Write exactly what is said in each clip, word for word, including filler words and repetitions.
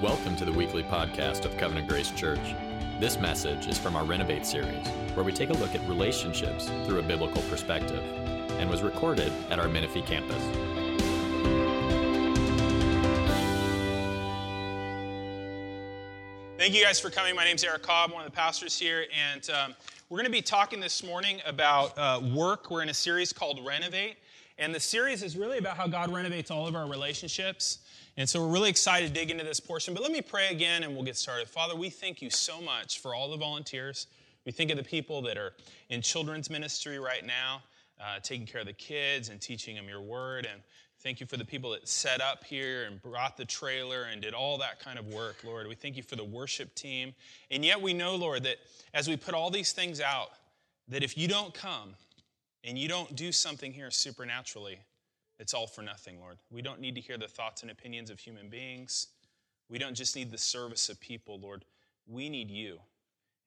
Welcome to the weekly podcast of Covenant Grace Church. This message is from our Renovate series, where we take a look at relationships through a biblical perspective, and was recorded at our Menifee campus. Thank you guys for coming. My name's Eric Cobb, one of the pastors here, and um, we're going to be talking this morning about uh, work. We're in a series called Renovate, and the series is really about how God renovates all of our relationships. And so we're really excited to dig into this portion, but let me pray again and we'll get started. Father, we thank you so much for all the volunteers. We think of the people that are in children's ministry right now, uh, taking care of the kids and teaching them your word. And thank you for the people that set up here and brought the trailer and did all that kind of work, Lord. We thank you for the worship team. And yet we know, Lord, that as we put all these things out, that if you don't come and you don't do something here supernaturally, it's all for nothing, Lord. We don't need to hear the thoughts and opinions of human beings. We don't just need the service of people, Lord. We need you.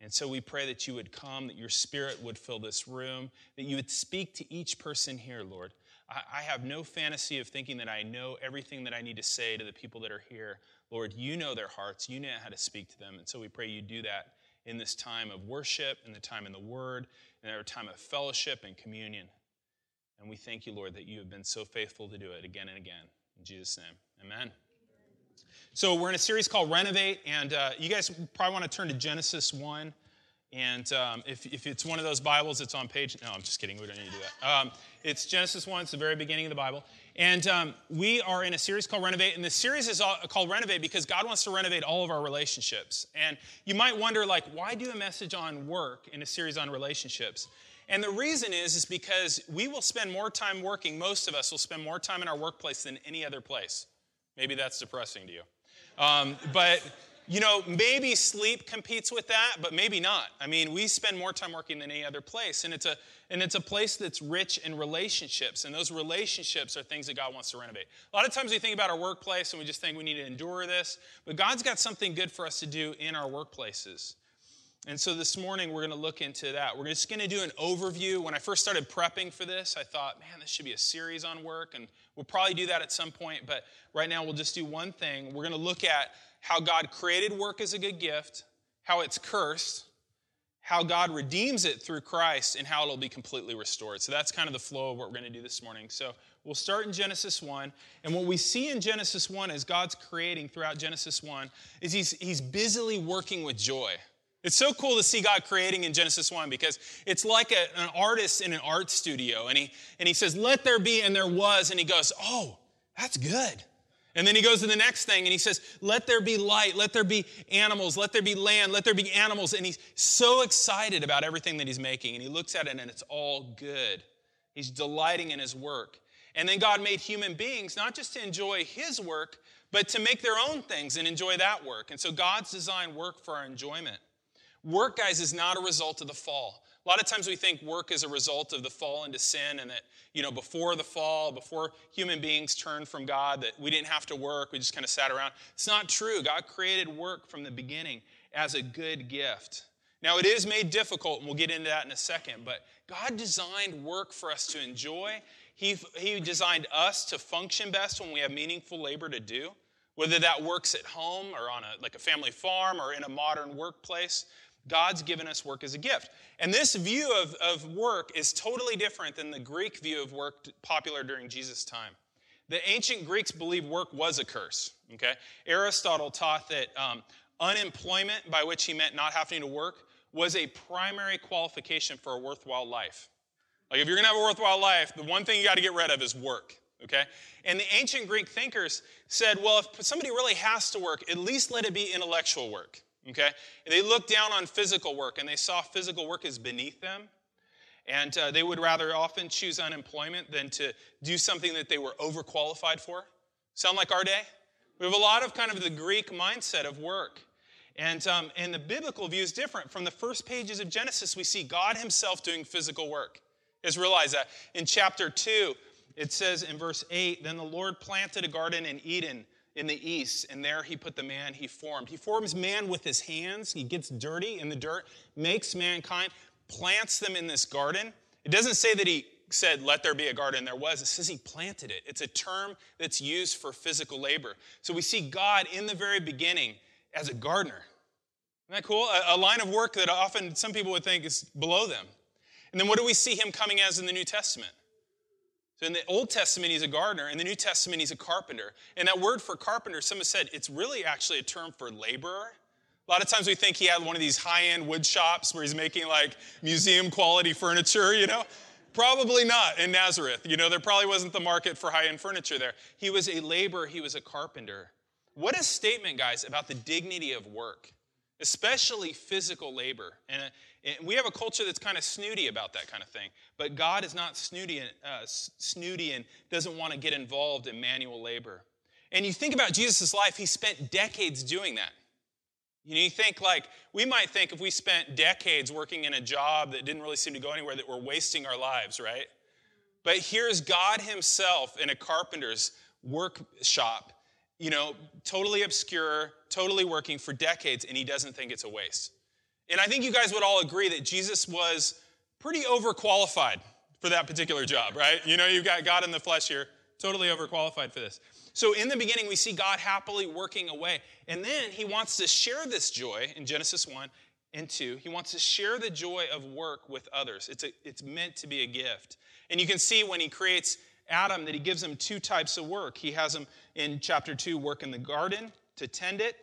And so we pray that you would come, that your spirit would fill this room, that you would speak to each person here, Lord. I, I have no fantasy of thinking that I know everything that I need to say to the people that are here. Lord, you know their hearts. You know how to speak to them. And so we pray you do that in this time of worship, in the time in the word, in our time of fellowship and communion. And we thank you, Lord, that you have been so faithful to do it again and again. In Jesus' name, amen. So we're in a series called Renovate, and uh, you guys probably want to turn to Genesis one. And um, if, if it's one of those Bibles, it's on page... No, I'm just kidding. We don't need to do that. Um, it's Genesis one. It's the very beginning of the Bible. And um, we are in a series called Renovate. And the series is all, called Renovate because God wants to renovate all of our relationships. And you might wonder, like, why do a message on work in a series on relationships? And the reason is, is because we will spend more time working. Most of us will spend more time in our workplace than any other place. Maybe that's depressing to you. Um, but, you know, maybe sleep competes with that, but maybe not. I mean, we spend more time working than any other place. And it's a and it's a place that's rich in relationships. And those relationships are things that God wants to renovate. A lot of times we think about our workplace and we just think we need to endure this. But God's got something good for us to do in our workplaces. And so this morning, we're going to look into that. We're just going to do an overview. When I first started prepping for this, I thought, man, this should be a series on work, and we'll probably do that at some point, but right now we'll just do one thing. We're going to look at how God created work as a good gift, how it's cursed, how God redeems it through Christ, and how it'll be completely restored. So that's kind of the flow of what we're going to do this morning. So we'll start in Genesis one, and what we see in Genesis one as God's creating throughout Genesis one is he's, he's busily working with joy. It's so cool to see God creating in Genesis one because it's like a, an artist in an art studio. And he, and he says, let there be, and there was. And he goes, oh, that's good. And then he goes to the next thing and he says, let there be light, let there be animals, let there be land, let there be animals. And he's so excited about everything that he's making. And he looks at it and it's all good. He's delighting in his work. And then God made human beings not just to enjoy his work, but to make their own things and enjoy that work. And so God's designed work for our enjoyment. Work, guys, is not a result of the fall. A lot of times we think work is a result of the fall into sin, and that, you know, before the fall, before human beings turned from God, that we didn't have to work, we just kind of sat around. It's not true. God created work from the beginning as a good gift. Now, it is made difficult, and we'll get into that in a second, but God designed work for us to enjoy. He, he designed us to function best when we have meaningful labor to do, whether that work's at home or on a like a family farm or in a modern workplace. God's given us work as a gift. And this view of, of work is totally different than the Greek view of work popular during Jesus' time. The ancient Greeks believed work was a curse. Okay? Aristotle taught that um, unemployment, by which he meant not having to work, was a primary qualification for a worthwhile life. Like, if you're going to have a worthwhile life, the one thing you got to get rid of is work. Okay? And the ancient Greek thinkers said, well, if somebody really has to work, at least let it be intellectual work. Okay, and they looked down on physical work, and they saw physical work as beneath them, and uh, they would rather often choose unemployment than to do something that they were overqualified for. Sound like our day? We have a lot of kind of the Greek mindset of work, and um, and the biblical view is different. From the first pages of Genesis, we see God himself doing physical work. Just realize that. In chapter two, it says in verse eight, then the Lord planted a garden in Eden, in the east, and there he put the man he formed. He forms man with his hands. He gets dirty in the dirt, makes mankind, plants them in this garden. It doesn't say that he said, let there be a garden, there was. It says he planted it. It's a term that's used for physical labor. So we see God in the very beginning as a gardener. Isn't that cool? A, a line of work that often some people would think is below them. And then what do we see him coming as in the New Testament? So in the Old Testament, he's a gardener. In the New Testament, he's a carpenter. And that word for carpenter, some have said, it's really actually a term for laborer. A lot of times we think he had one of these high-end wood shops where he's making like museum-quality furniture, you know? Probably not in Nazareth. You know, there probably wasn't the market for high-end furniture there. He was a laborer. He was a carpenter. What a statement, guys, about the dignity of work, especially physical labor. And, and we have a culture that's kind of snooty about that kind of thing. But God is not snooty and, uh, snooty and doesn't want to get involved in manual labor. And you think about Jesus' life, he spent decades doing that. You know, you think like, we might think if we spent decades working in a job that didn't really seem to go anywhere, that we're wasting our lives, right? But here's God himself in a carpenter's workshop, you know, totally obscure, totally working for decades, and he doesn't think it's a waste. And I think you guys would all agree that Jesus was pretty overqualified for that particular job, right? You know, you've got God in the flesh here, totally overqualified for this. So in the beginning, we see God happily working away. And then he wants to share this joy in Genesis one and two. He wants to share the joy of work with others. It's a, it's meant to be a gift. And you can see when he creates Adam that he gives him two types of work. He has him in chapter two work in the garden to tend it.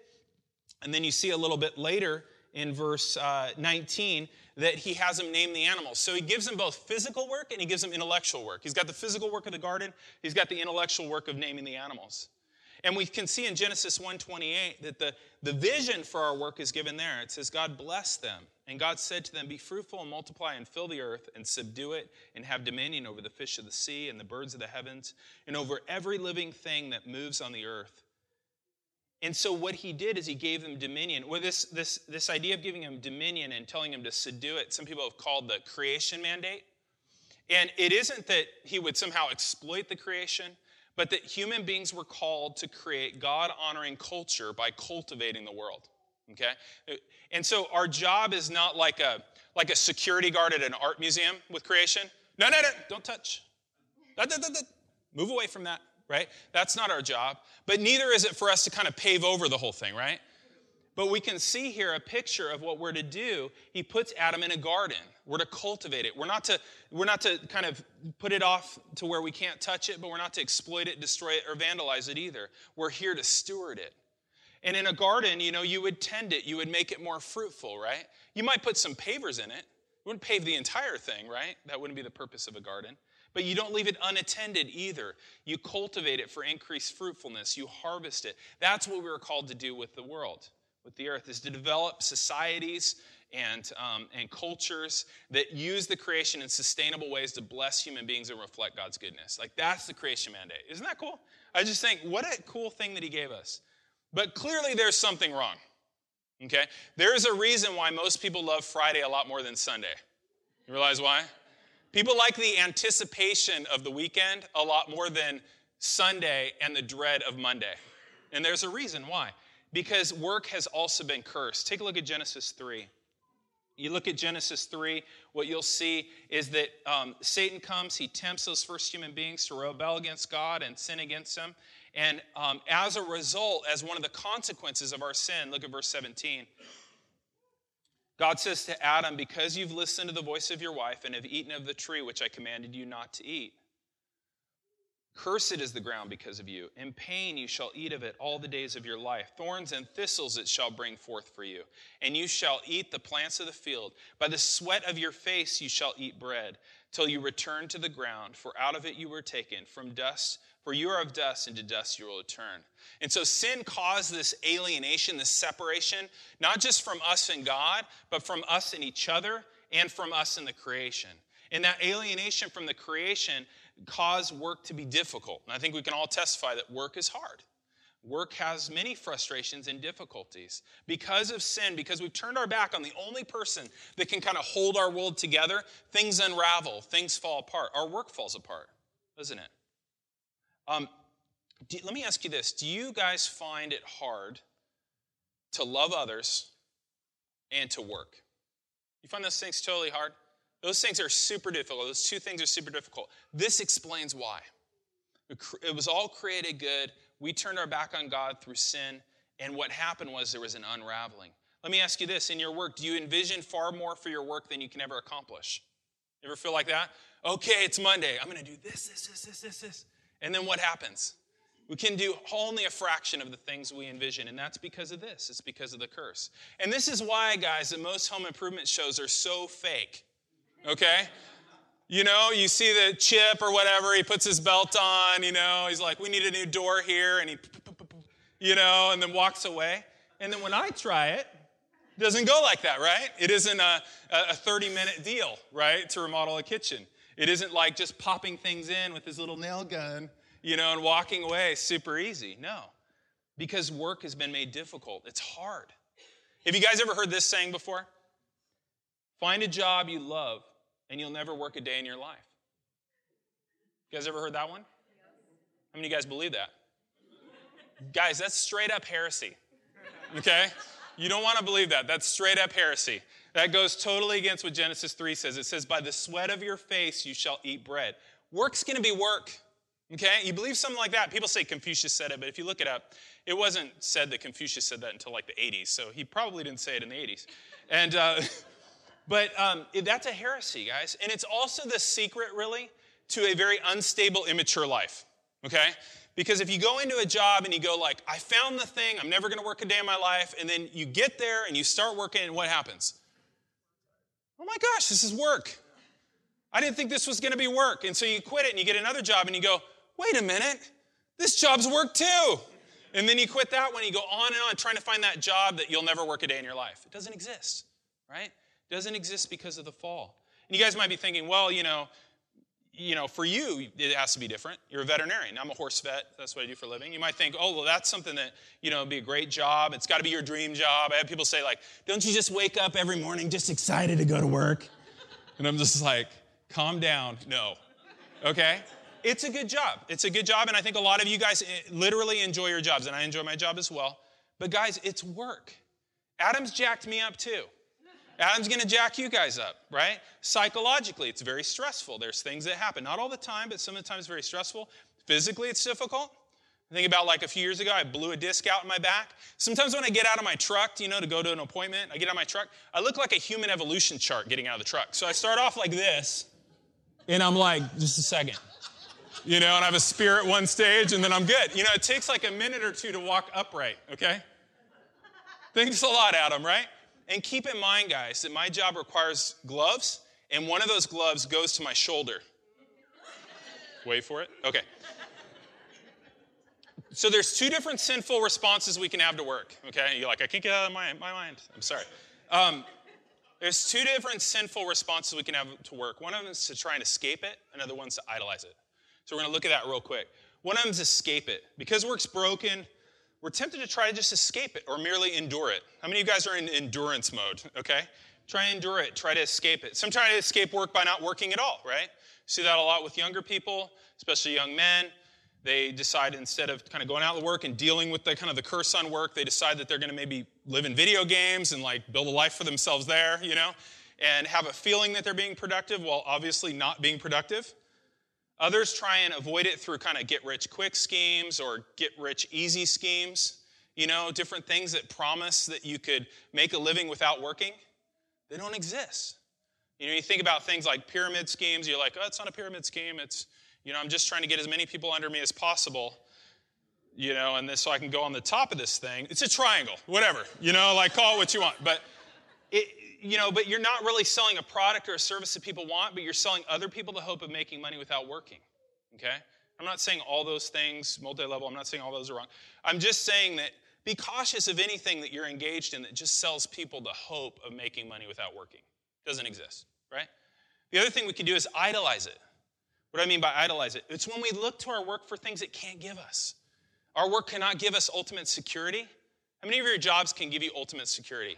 And then you see a little bit later in verse uh, nineteen that he has him name the animals. So he gives him both physical work and he gives him intellectual work. He's got the physical work of the garden. He's got the intellectual work of naming the animals. And we can see in Genesis one twenty-eight that the, the vision for our work is given there. It says, God blessed them. And God said to them, be fruitful and multiply and fill the earth and subdue it and have dominion over the fish of the sea and the birds of the heavens and over every living thing that moves on the earth. And so what he did is he gave them dominion. Well, this this this idea of giving them dominion and telling them to subdue it, some people have called the creation mandate. And it isn't that he would somehow exploit the creation, but that human beings were called to create God-honoring culture by cultivating the world. Okay? And so our job is not like a like a security guard at an art museum with creation. No, no, no, don't touch. Da, da, da, da. Move away from that. Right? That's not our job. But neither is it for us to kind of pave over the whole thing, right? But we can see here a picture of what we're to do. He puts Adam in a garden. We're to cultivate it. We're not to, we're not to kind of put it off to where we can't touch it, but we're not to exploit it, destroy it, or vandalize it either. We're here to steward it. And in a garden, you know, you would tend it. You would make it more fruitful, right? You might put some pavers in it. You wouldn't pave the entire thing, right? That wouldn't be the purpose of a garden. But you don't leave it unattended either. You cultivate it for increased fruitfulness. You harvest it. That's what we were called to do with the world, with the earth, is to develop societies and, um, and cultures that use the creation in sustainable ways to bless human beings and reflect God's goodness. Like, that's the creation mandate. Isn't that cool? I just think, what a cool thing that he gave us. But clearly there's something wrong, okay? There's a reason why most people love Friday a lot more than Sunday. You realize why? People like the anticipation of the weekend a lot more than Sunday and the dread of Monday. And there's a reason why. Because work has also been cursed. Take a look at Genesis three. You look at Genesis three, what you'll see is that um, Satan comes, he tempts those first human beings to rebel against God and sin against him. And um, as a result, as one of the consequences of our sin, look at verse seventeen. God says to Adam, because you've listened to the voice of your wife and have eaten of the tree which I commanded you not to eat, cursed is the ground because of you. In pain you shall eat of it all the days of your life. Thorns and thistles it shall bring forth for you. And you shall eat the plants of the field. By the sweat of your face you shall eat bread, till you return to the ground, for out of it you were taken. From dust, for you are of dust, and to dust you will return. And so sin caused this alienation, this separation, not just from us and God, but from us and each other and from us and the creation. And that alienation from the creation caused work to be difficult. And I think we can all testify that work is hard. Work has many frustrations and difficulties. Because of sin, because we've turned our back on the only person that can kind of hold our world together, things unravel, things fall apart. Our work falls apart, doesn't it? Um, do, let me ask you this. Do you guys find it hard to love others and to work? You find those things totally hard? Those things are super difficult. Those two things are super difficult. This explains why. It was all created good. We turned our back on God through sin, and what happened was there was an unraveling. Let me ask you this. In your work, do you envision far more for your work than you can ever accomplish? You ever feel like that? Okay, it's Monday. I'm going to do this, this, this, this, this, this. And then what happens? We can do only a fraction of the things we envision, and that's because of this. It's because of the curse. And this is why, guys, that most home improvement shows are so fake, okay? You know, you see the Chip or whatever, he puts his belt on, you know, he's like, we need a new door here, and he, you know, and then walks away. And then when I try it, it doesn't go like that, right? It isn't a thirty-minute deal, right, to remodel a kitchen. It isn't like just popping things in with his little nail gun, you know, and walking away super easy. No, because work has been made difficult. It's hard. Have you guys ever heard this saying before? Find a job you love, and you'll never work a day in your life. You guys ever heard that one? How many of you guys believe that? Guys, that's straight up heresy, okay? You don't want to believe that. That's straight up heresy. That goes totally against what Genesis three says. It says, by the sweat of your face you shall eat bread. Work's going to be work. Okay, you believe something like that. People say Confucius said it, but if you look it up, it wasn't said that Confucius said that until like the eighties, so he probably didn't say it in the eighties. And uh, But um, that's a heresy, guys. And it's also the secret, really, to a very unstable, immature life, okay? Because if you go into a job and you go like, I found the thing, I'm never going to work a day in my life, and then you get there and you start working, and what happens? Oh my gosh, this is work. I didn't think this was going to be work. And so you quit it and you get another job and you go, wait a minute, this job's work too. And then you quit that one, you go on and on trying to find that job that you'll never work a day in your life. It doesn't exist, right? It doesn't exist because of the fall. And you guys might be thinking, well, you know, you know, for you, it has to be different. You're a veterinarian. I'm a horse vet. That's what I do for a living. You might think, oh, well, that's something that, you know, would be a great job. It's got to be your dream job. I have people say like, don't you just wake up every morning just excited to go to work? And I'm just like, calm down. No. Okay? It's a good job. It's a good job, and I think a lot of you guys literally enjoy your jobs, and I enjoy my job as well. But guys, it's work. Adam's jacked me up too. Adam's going to jack you guys up, right? Psychologically, it's very stressful. There's things that happen. Not all the time, but some of the time it's very stressful. Physically, it's difficult. I think about like a few years ago, I blew a disc out in my back. Sometimes when I get out of my truck, you know, to go to an appointment, I get out of my truck, I look like a human evolution chart getting out of the truck. So I start off like this, and I'm like, just a second. You know, and I have a spear at one stage, and then I'm good. You know, it takes like a minute or two to walk upright, okay? Thanks a lot, Adam, right? And keep in mind, guys, that my job requires gloves, and one of those gloves goes to my shoulder. Wait for it. Okay. So there's two different sinful responses we can have to work, okay? You're like, I can't get out of my, my mind. I'm sorry. Um, there's two different sinful responses we can have to work. One of them is to try and escape it. Another one's to idolize it. So we're going to look at that real quick. One of them is escape it. Because work's broken, we're tempted to try to just escape it or merely endure it. How many of you guys are in endurance mode, okay? Try and endure it. Try to escape it. Some try to escape work by not working at all, right? See that a lot with younger people, especially young men. They decide instead of kind of going out to work and dealing with the kind of the curse on work, they decide that they're going to maybe live in video games and like build a life for themselves there, you know, and have a feeling that they're being productive while obviously not being productive. Others try and avoid it through kind of get-rich-quick schemes or get-rich-easy schemes, you know, different things that promise that you could make a living without working. They don't exist. You know, you think about things like pyramid schemes. You're like, oh, it's not a pyramid scheme. It's, you know, I'm just trying to get as many people under me as possible, you know, and this, so I can go on the top of this thing. It's a triangle, whatever, you know, like call it what you want. But, it, you know, but you're not really selling a product or a service that people want, but you're selling other people the hope of making money without working, okay? I'm not saying all those things, multi-level, I'm not saying all those are wrong. I'm just saying that be cautious of anything that you're engaged in that just sells people the hope of making money without working. It doesn't exist, right? The other thing we can do is idolize it. What do I mean by idolize it? It's when we look to our work for things it can't give us. Our work cannot give us ultimate security. How many of your jobs can give you ultimate security?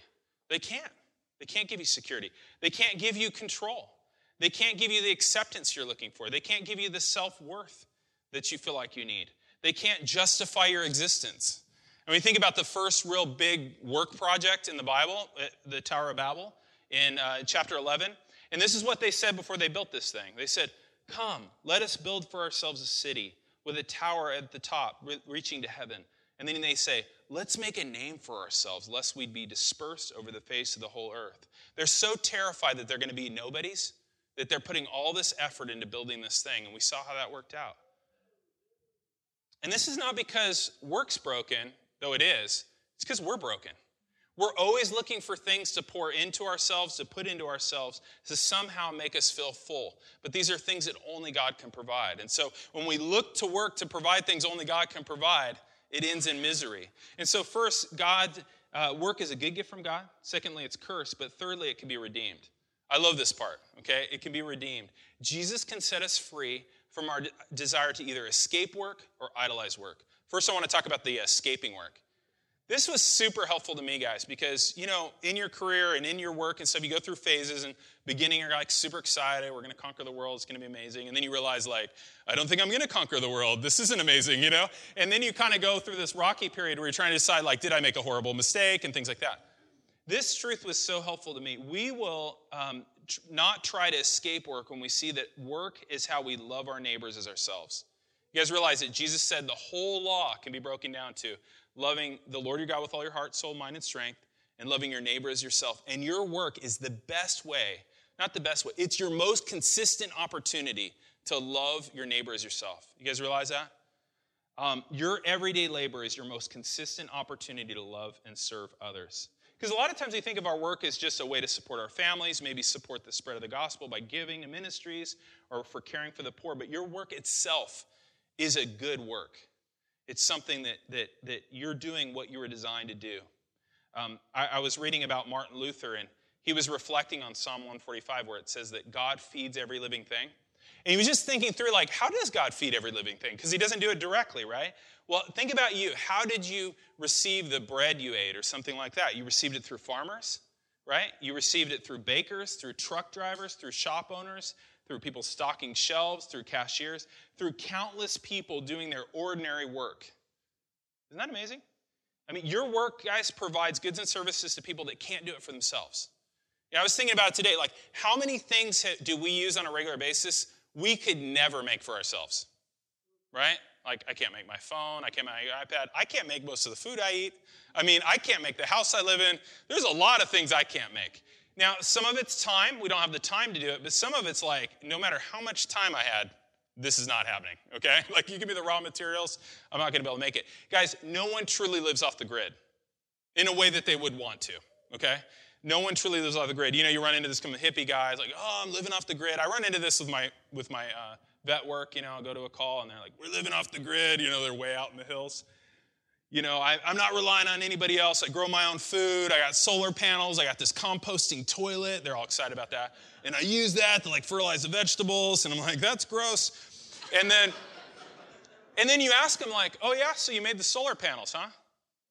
They can't. They can't give you security. They can't give you control. They can't give you the acceptance you're looking for. They can't give you the self-worth that you feel like you need. They can't justify your existence. And we think about the first real big work project in the Bible, the Tower of Babel, in uh, chapter eleven. And this is what they said before they built this thing. They said, come, let us build for ourselves a city with a tower at the top reaching to heaven. And then they say, let's make a name for ourselves, lest we be dispersed over the face of the whole earth. They're so terrified that they're going to be nobodies that they're putting all this effort into building this thing. And we saw how that worked out. And this is not because work's broken, though it is. It's because we're broken. We're always looking for things to pour into ourselves, to put into ourselves, to somehow make us feel full. But these are things that only God can provide. And so when we look to work to provide things only God can provide, it ends in misery. And so first, God, uh, work is a good gift from God. Secondly, it's cursed. But thirdly, it can be redeemed. I love this part, okay? It can be redeemed. Jesus can set us free from our desire to either escape work or idolize work. First, I want to talk about the escaping work. This was super helpful to me, guys, because, you know, in your career and in your work and stuff, you go through phases, and beginning you're like super excited, we're going to conquer the world, it's going to be amazing, and then you realize, like, I don't think I'm going to conquer the world, this isn't amazing, you know? And then you kind of go through this rocky period where you're trying to decide, like, did I make a horrible mistake and things like that. This truth was so helpful to me. We will um, tr- not try to escape work when we see that work is how we love our neighbors as ourselves. You guys realize that Jesus said the whole law can be broken down to loving the Lord your God with all your heart, soul, mind, and strength, and loving your neighbor as yourself. And your work is the best way, not the best way, it's your most consistent opportunity to love your neighbor as yourself. You guys realize that? Um, your everyday labor is your most consistent opportunity to love and serve others. Because a lot of times we think of our work as just a way to support our families, maybe support the spread of the gospel by giving to ministries or for caring for the poor. But your work itself is a good work. It's something that that that you're doing what you were designed to do. Um, I, I was reading about Martin Luther, and he was reflecting on Psalm one forty-five, where it says that God feeds every living thing. And he was just thinking through, like, how does God feed every living thing? Because he doesn't do it directly, right? Well, think about you. How did you receive the bread you ate or something like that? You received it through farmers, right? You received it through bakers, through truck drivers, through shop owners, through people stocking shelves, through cashiers, through countless people doing their ordinary work. Isn't that amazing? I mean, your work, guys, provides goods and services to people that can't do it for themselves. Yeah, I was thinking about it today, like, how many things do we use on a regular basis we could never make for ourselves, right? Like, I can't make my phone, I can't make my iPad, I can't make most of the food I eat. I mean, I can't make the house I live in. There's a lot of things I can't make. Now, some of it's time. We don't have the time to do it. But some of it's like, no matter how much time I had, this is not happening, okay? Like, you give me the raw materials, I'm not going to be able to make it. Guys, no one truly lives off the grid in a way that they would want to, okay? No one truly lives off the grid. You know, you run into this kind of hippie guys, like, oh, I'm living off the grid. I run into this with my with my uh, vet work, you know. I'll go to a call, and they're like, we're living off the grid. You know, they're way out in the hills. You know, I, I'm not relying on anybody else. I grow my own food. I got solar panels. I got this composting toilet. They're all excited about that. And I use that to, like, fertilize the vegetables. And I'm like, that's gross. And then and then you ask them, like, oh, yeah, so you made the solar panels, huh?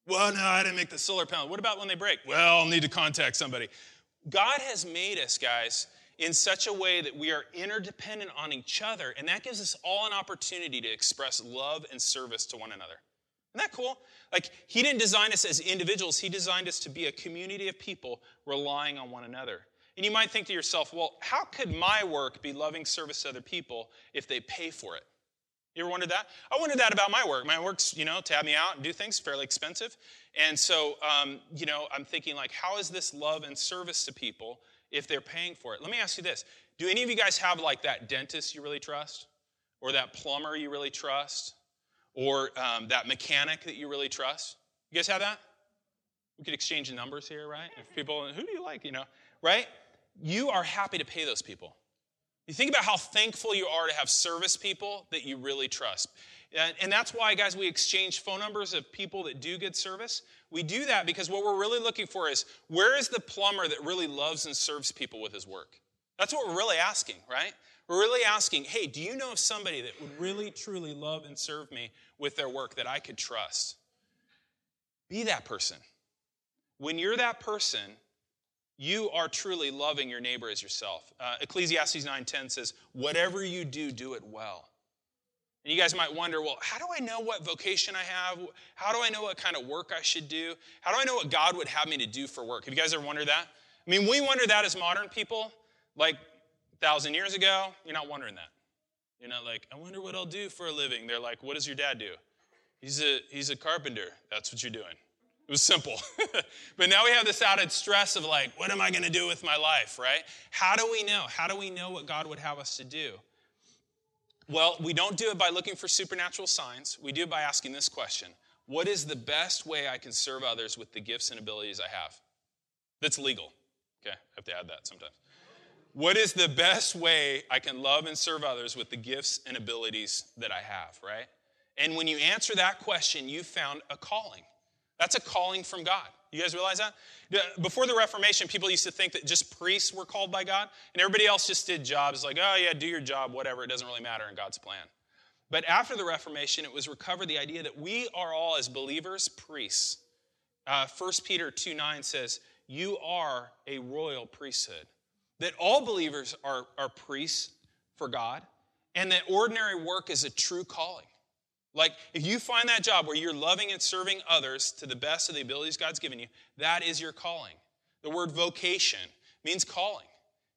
Well, no, I didn't make the solar panel. What about when they break? Well, I'll need to contact somebody. God has made us, guys, in such a way that we are interdependent on each other. And that gives us all an opportunity to express love and service to one another. Isn't that cool? Like, he didn't design us as individuals. He designed us to be a community of people relying on one another. And you might think to yourself, well, how could my work be loving service to other people if they pay for it? You ever wondered that? I wondered that about my work. My work's, you know, to have me out and do things, fairly expensive. And so, um, you know, I'm thinking, like, how is this love and service to people if they're paying for it? Let me ask you this. Do any of you guys have, like, that dentist you really trust? Or that plumber you really trust? Or um, that mechanic that you really trust? You guys have that? We could exchange numbers here, right? If people, who do you like, you know, right? You are happy to pay those people. You think about how thankful you are to have service people that you really trust. And, and that's why, guys, we exchange phone numbers of people that do good service. We do that because what we're really looking for is, where is the plumber that really loves and serves people with his work? That's what we're really asking, right? We're really asking, hey, do you know of somebody that would really, truly love and serve me with their work that I could trust? Be that person. When you're that person, you are truly loving your neighbor as yourself. Uh, Ecclesiastes nine ten says, whatever you do, do it well. And you guys might wonder, well, how do I know what vocation I have? How do I know what kind of work I should do? How do I know what God would have me to do for work? Have you guys ever wondered that? I mean, we wonder that as modern people. Like, thousand years ago, you're not wondering that. You're not like, I wonder what I'll do for a living. They're like, what does your dad do? He's a he's a carpenter. That's what you're doing. It was simple. But now we have this added stress of like, what am I going to do with my life, right? How do we know? How do we know what God would have us to do? Well, we don't do it by looking for supernatural signs. We do it by asking this question. What is the best way I can serve others with the gifts and abilities I have? That's legal. Okay, I have to add that sometimes. What is the best way I can love and serve others with the gifts and abilities that I have, right? And when you answer that question, you found a calling. That's a calling from God. You guys realize that? Before the Reformation, people used to think that just priests were called by God, and everybody else just did jobs like, oh, yeah, do your job, whatever. It doesn't really matter in God's plan. But after the Reformation, it was recovered the idea that we are all, as believers, priests. Uh, First Peter two nine says, you are a royal priesthood. That all believers are, are priests for God, and that ordinary work is a true calling. Like, if you find that job where you're loving and serving others to the best of the abilities God's given you, that is your calling. The word vocation means calling.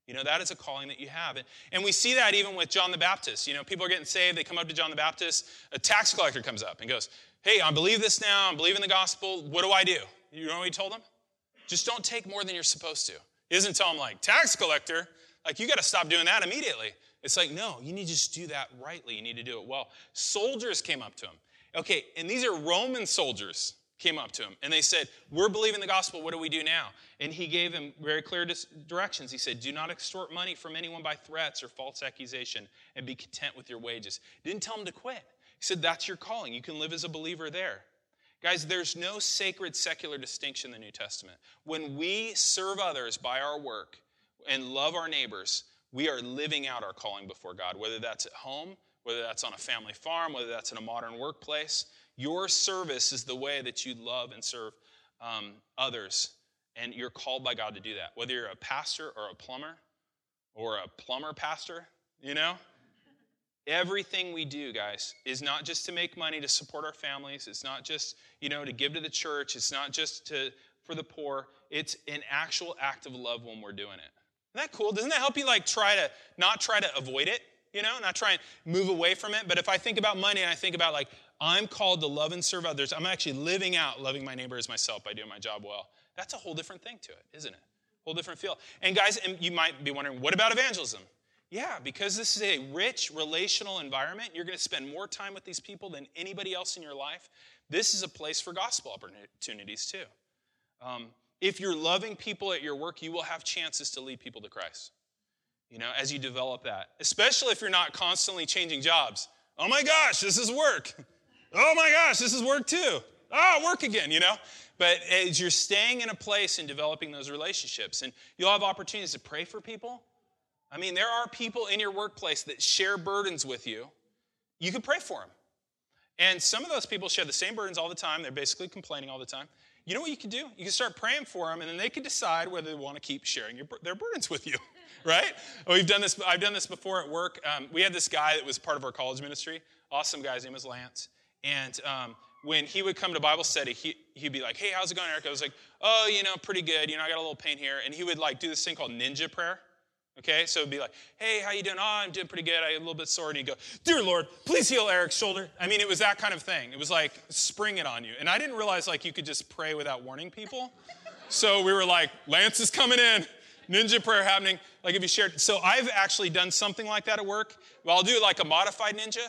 You know, that is a calling that you have. And we see that even with John the Baptist. You know, people are getting saved. They come up to John the Baptist. A tax collector comes up and goes, hey, I believe this now. I believe in the gospel. What do I do? You know what he told him? Just don't take more than you're supposed to. He doesn't tell him, like, tax collector. Like, you got to stop doing that immediately. It's like, no, you need to just do that rightly. You need to do it well. Soldiers came up to him. Okay, and these are Roman soldiers came up to him. And they said, we're believing the gospel. What do we do now? And he gave them very clear directions. He said, do not extort money from anyone by threats or false accusation, and be content with your wages. Didn't tell him to quit. He said, that's your calling. You can live as a believer there. Guys, there's no sacred secular distinction in the New Testament. When we serve others by our work and love our neighbors, we are living out our calling before God, whether that's at home, whether that's on a family farm, whether that's in a modern workplace. Your service is the way that you love and serve um, others, and you're called by God to do that. Whether you're a pastor or a plumber or a plumber pastor, you know? Everything we do, guys, is not just to make money to support our families. It's not just, you know, to give to the church. It's not just to for the poor. It's an actual act of love when we're doing it. Isn't that cool? Doesn't that help you, like, try to, not try to avoid it, you know, not try and move away from it? But if I think about money and I think about, like, I'm called to love and serve others, I'm actually living out loving my neighbor as myself by doing my job well. That's a whole different thing to it, isn't it? Whole different feel. And, guys, and you might be wondering, what about evangelism? Yeah, because this is a rich relational environment, you're going to spend more time with these people than anybody else in your life. This is a place for gospel opportunities, too. Um, If you're loving people at your work, you will have chances to lead people to Christ, you know, as you develop that. Especially if you're not constantly changing jobs. Oh, my gosh, this is work. Oh, my gosh, this is work, too. Ah, work again, you know. But as you're staying in a place and developing those relationships, and you'll have opportunities to pray for people. I mean, there are people in your workplace that share burdens with you. You can pray for them. And some of those people share the same burdens all the time. They're basically complaining all the time. You know what you can do? You can start praying for them, and then they can decide whether they want to keep sharing your, their burdens with you, right? We've done this. I've done this before at work. Um, we had this guy that was part of our college ministry. Awesome guy. His name was Lance. And um, when he would come to Bible study, he, he'd be like, hey, how's it going, Eric? I was like, oh, you know, pretty good. You know, I got a little pain here. And he would, like, do this thing called ninja prayer. Okay, so it'd be like, hey, how you doing? Oh, I'm doing pretty good. I'm a little bit sore. And he'd go, dear Lord, please heal Eric's shoulder. I mean, it was that kind of thing. It was like, spring it on you. And I didn't realize, like, you could just pray without warning people. So we were like, Lance is coming in. Ninja prayer happening. Like, if you shared. So I've actually done something like that at work. Well, I'll do, like, a modified ninja,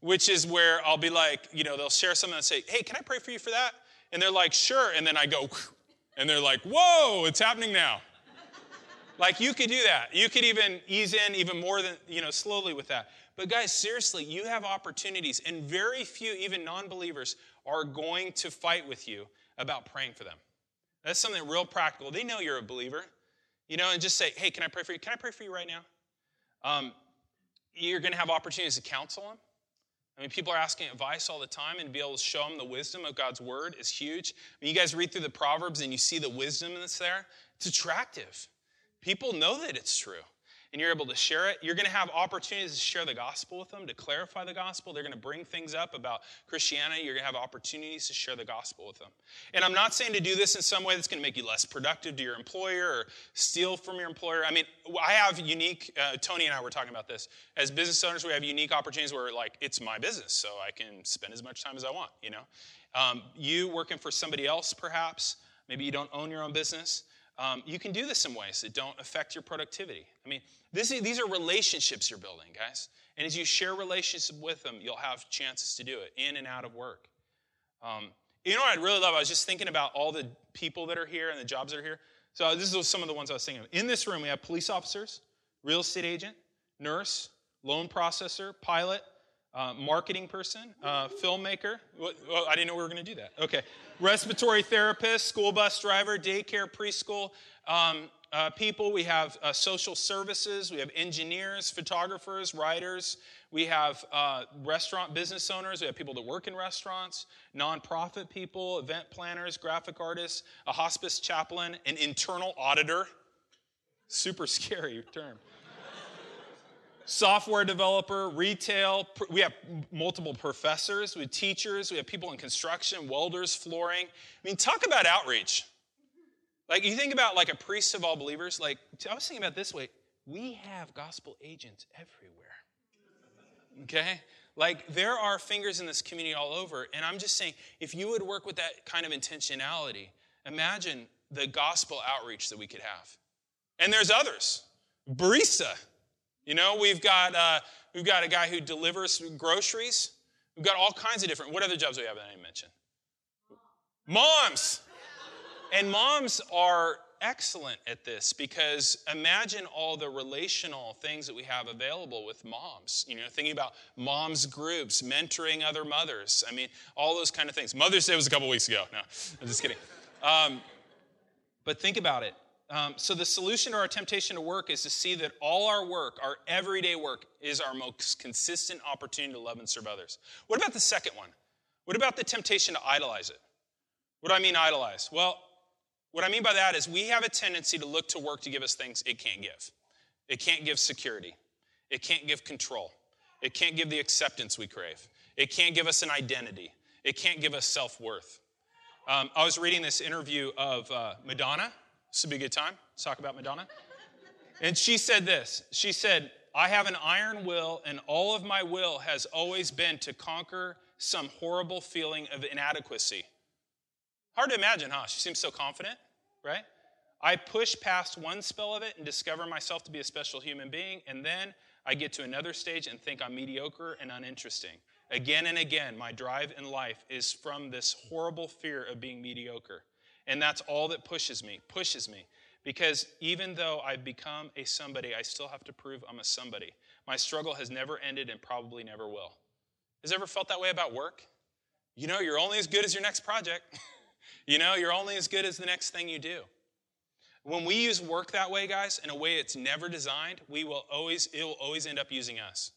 which is where I'll be like, you know, they'll share something and I'll say, hey, can I pray for you for that? And they're like, sure. And then I go, and they're like, whoa, it's happening now. Like, you could do that. You could even ease in even more than, you know, slowly with that. But, guys, seriously, you have opportunities. And very few, even non-believers, are going to fight with you about praying for them. That's something real practical. They know you're a believer, you know, and just say, hey, can I pray for you? Can I pray for you right now? Um, you're going to have opportunities to counsel them. I mean, people are asking advice all the time, and to be able to show them the wisdom of God's word is huge. I mean, you guys read through the Proverbs, and you see the wisdom that's there. It's attractive. People know that it's true. and you're able to share it, you're going to have opportunities to share the gospel with them, to clarify the gospel. They're going to bring things up about Christianity. You're going to have opportunities to share the gospel with them. And I'm not saying to do this in some way that's going to make you less productive to your employer or steal from your employer. I mean, I have unique, uh, Tony and I were talking about this. As business owners, we have unique opportunities where, like, it's my business, so I can spend as much time as I want, you know. Um, you working for somebody else, perhaps. Maybe you don't own your own business. Um, you can do this in ways that don't affect your productivity. I mean, this, these are relationships you're building, guys. And as you share relationships with them, you'll have chances to do it in and out of work. Um, you know what I'd really love? I was just thinking about all the people that are here and the jobs that are here. So this is some of the ones I was thinking of. In this room, we have police officers, real estate agent, nurse, loan processor, pilot, Uh, marketing person, uh, filmmaker. Well, I didn't know we were going to do that. Okay. Respiratory therapist, school bus driver, daycare, preschool um, uh, people. We have uh, social services. We have engineers, photographers, writers. We have uh, restaurant business owners. We have people that work in restaurants, nonprofit people, event planners, graphic artists, a hospice chaplain, an internal auditor. Super scary term. Software developer, retail, we have multiple professors, we have teachers, we have people in construction, welders, flooring. I mean, talk about outreach. Like, you think about, like, a priest of all believers. Like, I was thinking about this way. We have gospel agents everywhere, okay? Like, there are fingers in this community all over, and I'm just saying, if you would work with that kind of intentionality, imagine the gospel outreach that we could have. And there's others. Barista. You know, we've got uh, we've got a guy who delivers groceries. We've got all kinds of different. What other jobs do we have that I didn't mention? Moms. And moms are excellent at this, because imagine all the relational things that we have available with moms. You know, thinking about moms groups, mentoring other mothers. I mean, all those kind of things. Mother's Day was a couple weeks ago. No, I'm just kidding. Um, but think about it. Um, so the solution to our temptation to work is to see that all our work, our everyday work, is our most consistent opportunity to love and serve others. What about the second one? What about the temptation to idolize it? What do I mean idolize? Well, what I mean by that is we have a tendency to look to work to give us things it can't give. It can't give security. It can't give control. It can't give the acceptance we crave. It can't give us an identity. It can't give us self-worth. Um, I was reading this interview of uh, Madonna. This would be a good time to talk about Madonna. And she said this. She said, I have an iron will, and all of my will has always been to conquer some horrible feeling of inadequacy. Hard to imagine, huh? She seems so confident, right? I push past one spell of it and discover myself to be a special human being, and then I get to another stage and think I'm mediocre and uninteresting. Again and again, my drive in life is from this horrible fear of being mediocre. And that's all that pushes me, pushes me. Because even though I've become a somebody, I still have to prove I'm a somebody. My struggle has never ended and probably never will. Has ever felt that way about work? You know, you're only as good as your next project. You know, you're only as good as the next thing you do. When we use work that way, guys, in a way it's never designed, we will always, it will always end up using us.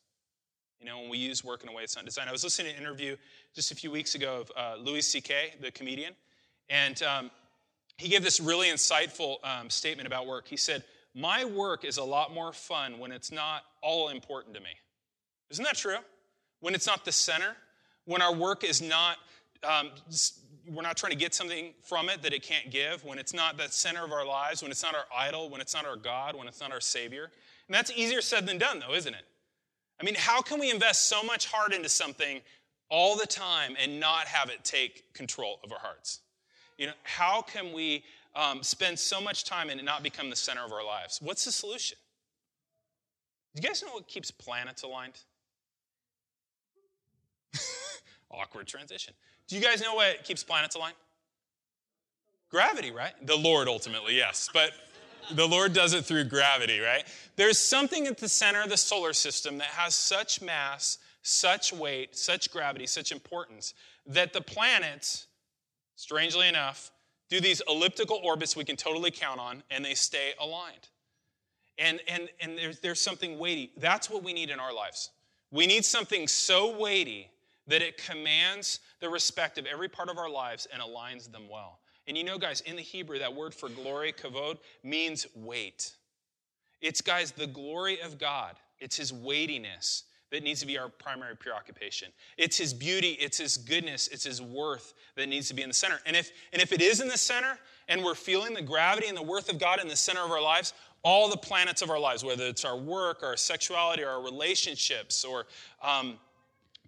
You know, when we use work in a way it's not designed. I was listening to an interview just a few weeks ago of uh, Louis C K, the comedian, and um, he gave this really insightful um, statement about work. He said, my work is a lot more fun when it's not all important to me. Isn't that true? When it's not the center, when our work is not, um, we're not trying to get something from it that it can't give, when it's not the center of our lives, when it's not our idol, when it's not our God, when it's not our Savior. And that's easier said than done, though, isn't it? I mean, how can we invest so much heart into something all the time and not have it take control of our hearts? You know, how can we um, spend so much time and not become the center of our lives? What's the solution? Do you guys know what keeps planets aligned? Awkward transition. Do you guys know what keeps planets aligned? Gravity, right? The Lord, ultimately, yes. But the Lord does it through gravity, right? There's something at the center of the solar system that has such mass, such weight, such gravity, such importance, that the planets, strangely enough, do these elliptical orbits we can totally count on, and they stay aligned. And, and, and there's, there's something weighty. That's what we need in our lives. We need something so weighty that it commands the respect of every part of our lives and aligns them well. And you know, guys, in the Hebrew, that word for glory, kavod, means weight. It's, guys, the glory of God. It's his weightiness that needs to be our primary preoccupation. It's his beauty, it's his goodness, it's his worth that needs to be in the center. And if, and if it is in the center, and we're feeling the gravity and the worth of God in the center of our lives, all the planets of our lives, whether it's our work, our sexuality, or our relationships, or um,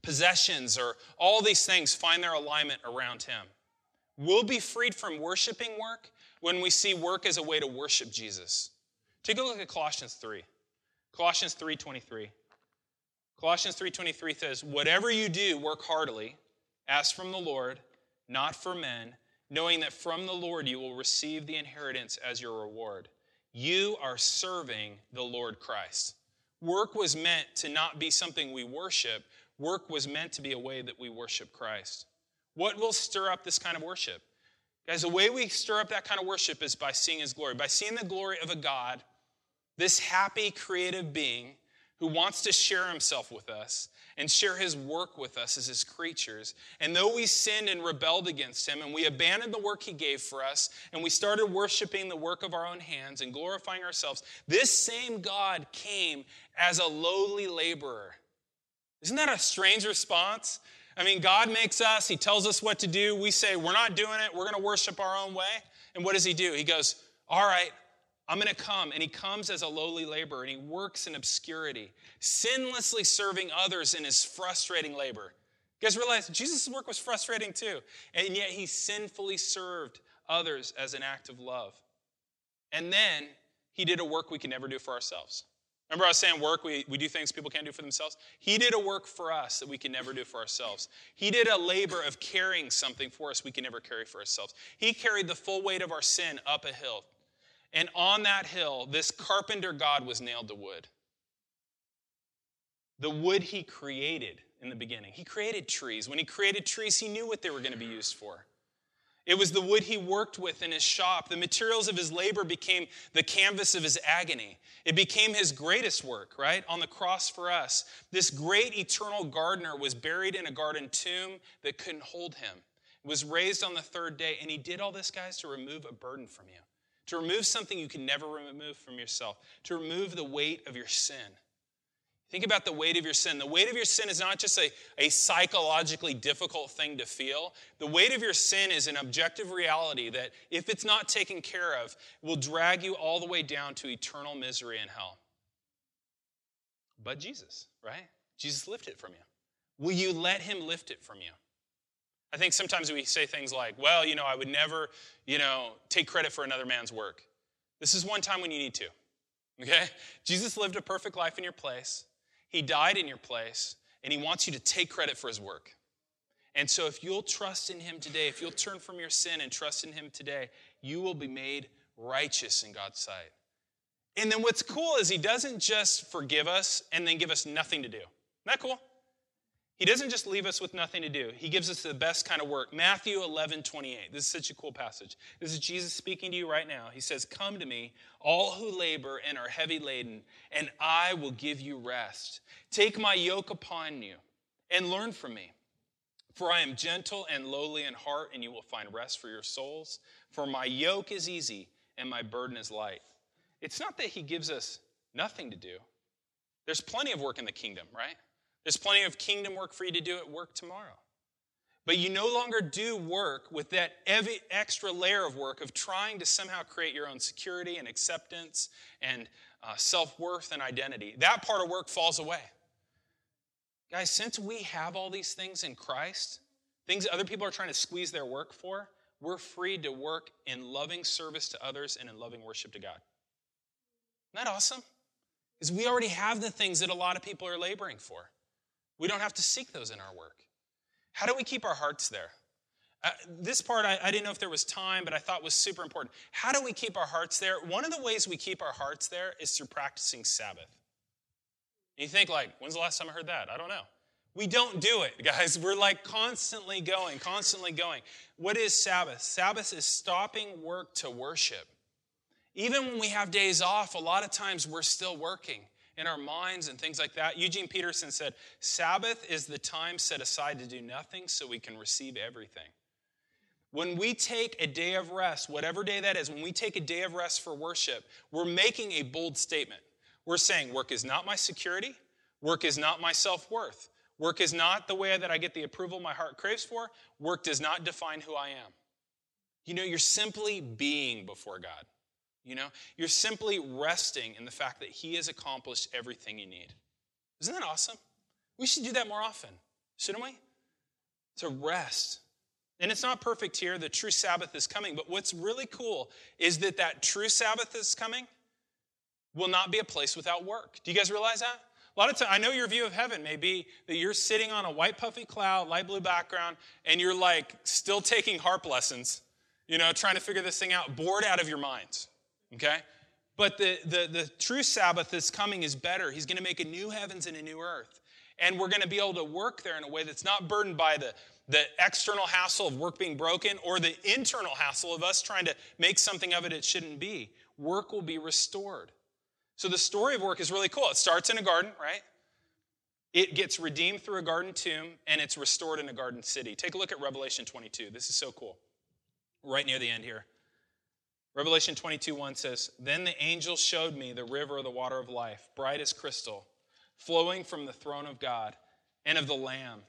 possessions, or all these things find their alignment around him. We'll be freed from worshiping work when we see work as a way to worship Jesus. Take a look at Colossians three. Colossians three twenty-three. Colossians three twenty-three says, "Whatever you do, work heartily, as from the Lord, not for men, knowing that from the Lord you will receive the inheritance as your reward. You are serving the Lord Christ." Work was meant to not be something we worship. Work was meant to be a way that we worship Christ. What will stir up this kind of worship? Guys, the way we stir up that kind of worship is by seeing his glory. By seeing the glory of a God, this happy, creative being, who wants to share himself with us and share his work with us as his creatures. And though we sinned and rebelled against him and we abandoned the work he gave for us and we started worshiping the work of our own hands and glorifying ourselves, this same God came as a lowly laborer. Isn't that a strange response? I mean, God makes us, he tells us what to do. We say, we're not doing it. We're going to worship our own way. And what does he do? He goes, all right, I'm going to come, and he comes as a lowly laborer, and he works in obscurity, sinlessly serving others in his frustrating labor. You guys realize Jesus' work was frustrating too, and yet he sinfully served others as an act of love. And then he did a work we can never do for ourselves. Remember I was saying work, we, we do things people can't do for themselves? He did a work for us that we can never do for ourselves. He did a labor of carrying something for us we can never carry for ourselves. He carried the full weight of our sin up a hill. And on that hill, this carpenter God was nailed to wood. The wood he created in the beginning. He created trees. When he created trees, he knew what they were going to be used for. It was the wood he worked with in his shop. The materials of his labor became the canvas of his agony. It became his greatest work, right? On the cross for us. This great eternal gardener was buried in a garden tomb that couldn't hold him. He was raised on the third day, and he did all this, guys, to remove a burden from you. To remove something you can never remove from yourself. To remove the weight of your sin. Think about the weight of your sin. The weight of your sin is not just a, a psychologically difficult thing to feel. The weight of your sin is an objective reality that, if it's not taken care of, will drag you all the way down to eternal misery and hell. But Jesus, right? Jesus lifted it from you. Will you let him lift it from you? I think sometimes we say things like, well, you know, I would never, you know, take credit for another man's work. This is one time when you need to, okay? Jesus lived a perfect life in your place. He died in your place, and he wants you to take credit for his work. And so if you'll trust in him today, if you'll turn from your sin and trust in him today, you will be made righteous in God's sight. And then what's cool is he doesn't just forgive us and then give us nothing to do. Isn't that cool? He doesn't just leave us with nothing to do. He gives us the best kind of work. Matthew eleven twenty-eight. This is such a cool passage. This is Jesus speaking to you right now. He says, "Come to me, all who labor and are heavy laden, and I will give you rest. Take my yoke upon you and learn from me. For I am gentle and lowly in heart, and you will find rest for your souls. For my yoke is easy and my burden is light." It's not that he gives us nothing to do. There's plenty of work in the kingdom, right? There's plenty of kingdom work for you to do at work tomorrow. But you no longer do work with that every extra layer of work of trying to somehow create your own security and acceptance and uh, self-worth and identity. That part of work falls away. Guys, since we have all these things in Christ, things other people are trying to squeeze their work for, we're free to work in loving service to others and in loving worship to God. Isn't that awesome? Because we already have the things that a lot of people are laboring for. We don't have to seek those in our work. How do we keep our hearts there? Uh, this part, I, I didn't know if there was time, but I thought was super important. How do we keep our hearts there? One of the ways we keep our hearts there is through practicing Sabbath. And you think, like, when's the last time I heard that? I don't know. We don't do it, guys. We're, like, constantly going, constantly going. What is Sabbath? Sabbath is stopping work to worship. Even when we have days off, a lot of times we're still working in our minds and things like that. Eugene Peterson said, "Sabbath is the time set aside to do nothing so we can receive everything." When we take a day of rest, whatever day that is, when we take a day of rest for worship, we're making a bold statement. We're saying work is not my security. Work is not my self-worth. Work is not the way that I get the approval my heart craves for. Work does not define who I am. You know, you're simply being before God. You know, you're simply resting in the fact that he has accomplished everything you need. Isn't that awesome? We should do that more often, shouldn't we? To rest. And it's not perfect here. The true Sabbath is coming. But what's really cool is that that true Sabbath is coming will not be a place without work. Do you guys realize that? A lot of times, I know your view of heaven may be that you're sitting on a white puffy cloud, light blue background, and you're like still taking harp lessons, you know, trying to figure this thing out, bored out of your minds. Okay? But the, the, the true Sabbath that's coming is better. He's going to make a new heavens and a new earth. And we're going to be able to work there in a way that's not burdened by the, the external hassle of work being broken or the internal hassle of us trying to make something of it it shouldn't be. Work will be restored. So the story of work is really cool. It starts in a garden, right? It gets redeemed through a garden tomb, and it's restored in a garden city. Take a look at Revelation twenty-two. This is so cool. Right near the end here. Revelation twenty-two one says, "Then the angel showed me the river of the water of life, bright as crystal, flowing from the throne of God and of the Lamb,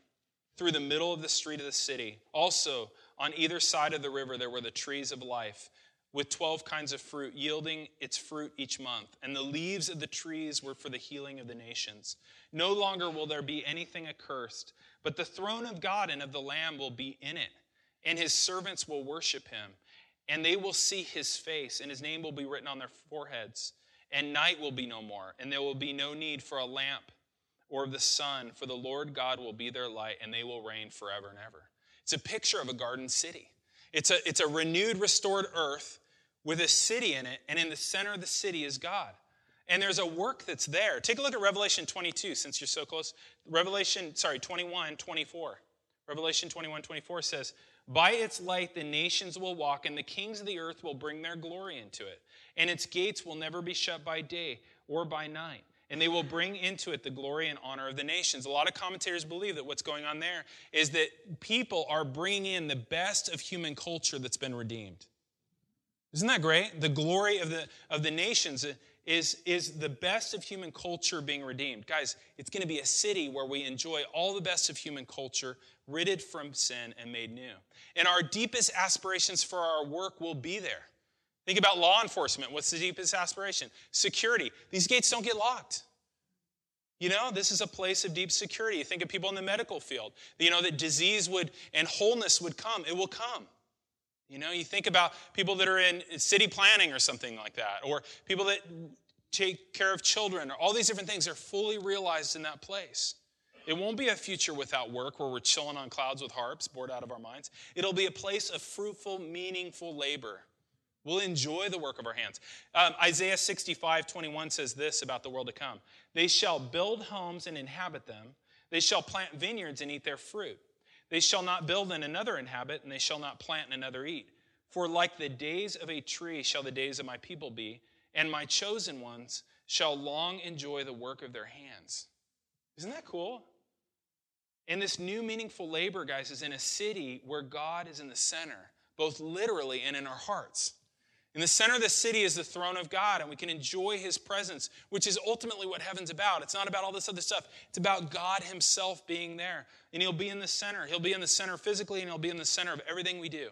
through the middle of the street of the city. Also, on either side of the river there were the trees of life, with twelve kinds of fruit, yielding its fruit each month. And the leaves of the trees were for the healing of the nations. No longer will there be anything accursed, but the throne of God and of the Lamb will be in it, and his servants will worship him. And they will see his face, and his name will be written on their foreheads. And night will be no more, and there will be no need for a lamp or of the sun, for the Lord God will be their light, and they will reign forever and ever." It's a picture of a garden city. It's a, it's a renewed, restored earth with a city in it, and in the center of the city is God. And there's a work that's there. Take a look at Revelation twenty-two, since you're so close. Revelation, sorry, twenty-one twenty-four. Revelation twenty-one twenty-four says, "By its light the nations will walk, and the kings of the earth will bring their glory into it. And its gates will never be shut by day or by night. And they will bring into it the glory and honor of the nations." A lot of commentators believe that what's going on there is that people are bringing in the best of human culture that's been redeemed. Isn't that great? The glory of the, of the nations is, is the best of human culture being redeemed. Guys, it's going to be a city where we enjoy all the best of human culture, ridded from sin and made new. And our deepest aspirations for our work will be there. Think about law enforcement. What's the deepest aspiration? Security. These gates don't get locked. You know, this is a place of deep security. You think of people in the medical field. You know, that disease would and wholeness would come. It will come. You know, you think about people that are in city planning or something like that, or people that take care of children, or all these different things are fully realized in that place. It won't be a future without work where we're chilling on clouds with harps, bored out of our minds. It'll be a place of fruitful, meaningful labor. We'll enjoy the work of our hands. Um, Isaiah sixty-five twenty-one says this about the world to come. "They shall build homes and inhabit them. They shall plant vineyards and eat their fruit. They shall not build and another inhabit, and they shall not plant and another eat. For like the days of a tree shall the days of my people be, and my chosen ones shall long enjoy the work of their hands." Isn't that cool? And this new meaningful labor, guys, is in a city where God is in the center, both literally and in our hearts. In the center of the city is the throne of God, and we can enjoy his presence, which is ultimately what heaven's about. It's not about all this other stuff. It's about God himself being there, and he'll be in the center. He'll be in the center physically, and he'll be in the center of everything we do.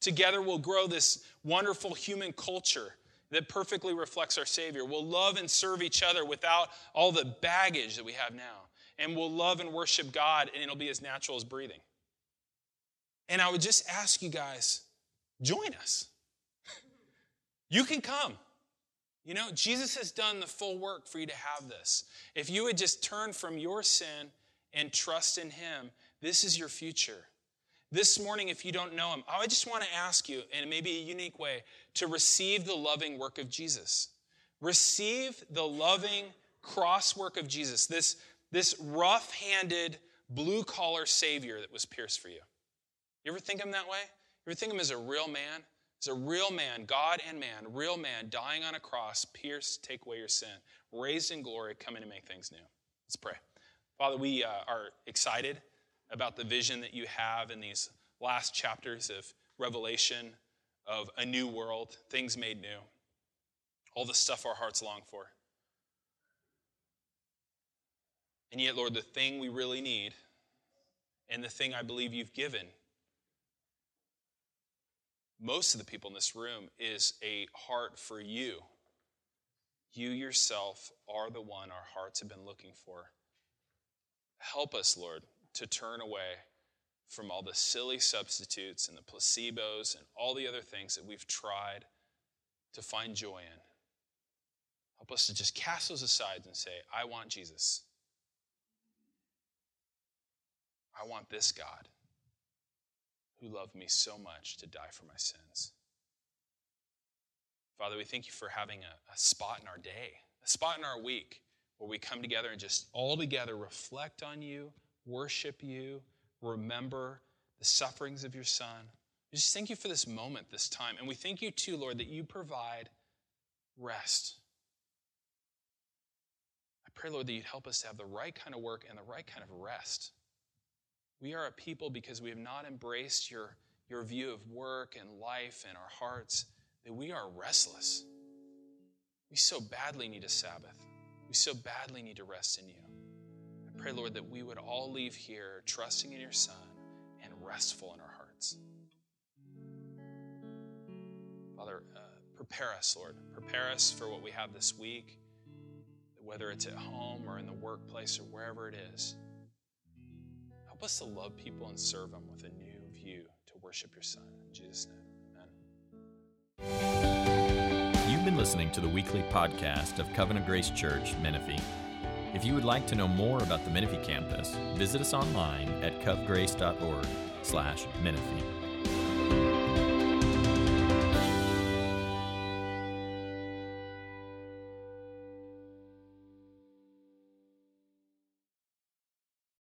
Together we'll grow this wonderful human culture that perfectly reflects our Savior. We'll love and serve each other without all the baggage that we have now, and we'll love and worship God, and it'll be as natural as breathing. And I would just ask you guys, join us. You can come. You know, Jesus has done the full work for you to have this. If you would just turn from your sin and trust in him, this is your future. This morning, if you don't know him, I just want to ask you, in maybe a unique way, to receive the loving work of Jesus. Receive the loving cross work of Jesus, this, this rough-handed, blue-collar Savior that was pierced for you. You ever think of him that way? You ever think of him as a real man? It's a real man, God and man, real man, dying on a cross, pierced, take away your sin, raised in glory, coming to make things new. Let's pray. Father, we uh, are excited about the vision that you have in these last chapters of revelation of a new world, things made new, all the stuff our hearts long for. And yet, Lord, the thing we really need and the thing I believe you've given most of the people in this room is a heart for you. You yourself are the one our hearts have been looking for. Help us, Lord, to turn away from all the silly substitutes and the placebos and all the other things that we've tried to find joy in. Help us to just cast those aside and say, I want Jesus. I want this God who loved me so much to die for my sins. Father, we thank you for having a, a spot in our day, a spot in our week where we come together and just all together reflect on you, worship you, remember the sufferings of your Son. We just thank you for this moment, this time. And we thank you too, Lord, that you provide rest. I pray, Lord, that you'd help us to have the right kind of work and the right kind of rest. We are a people because we have not embraced your, your view of work and life and our hearts, that we are restless. We so badly need a Sabbath. We so badly need to rest in you. I pray, Lord, that we would all leave here trusting in your Son and restful in our hearts. Father, uh, prepare us, Lord. Prepare us for what we have this week, whether it's at home or in the workplace or wherever it is. Help us to love people and serve them with a new view to worship your Son. In Jesus' name, amen. You've been listening to the weekly podcast of Covenant Grace Church, Menifee. If you would like to know more about the Menifee campus, visit us online at covgrace.org slash Menifee.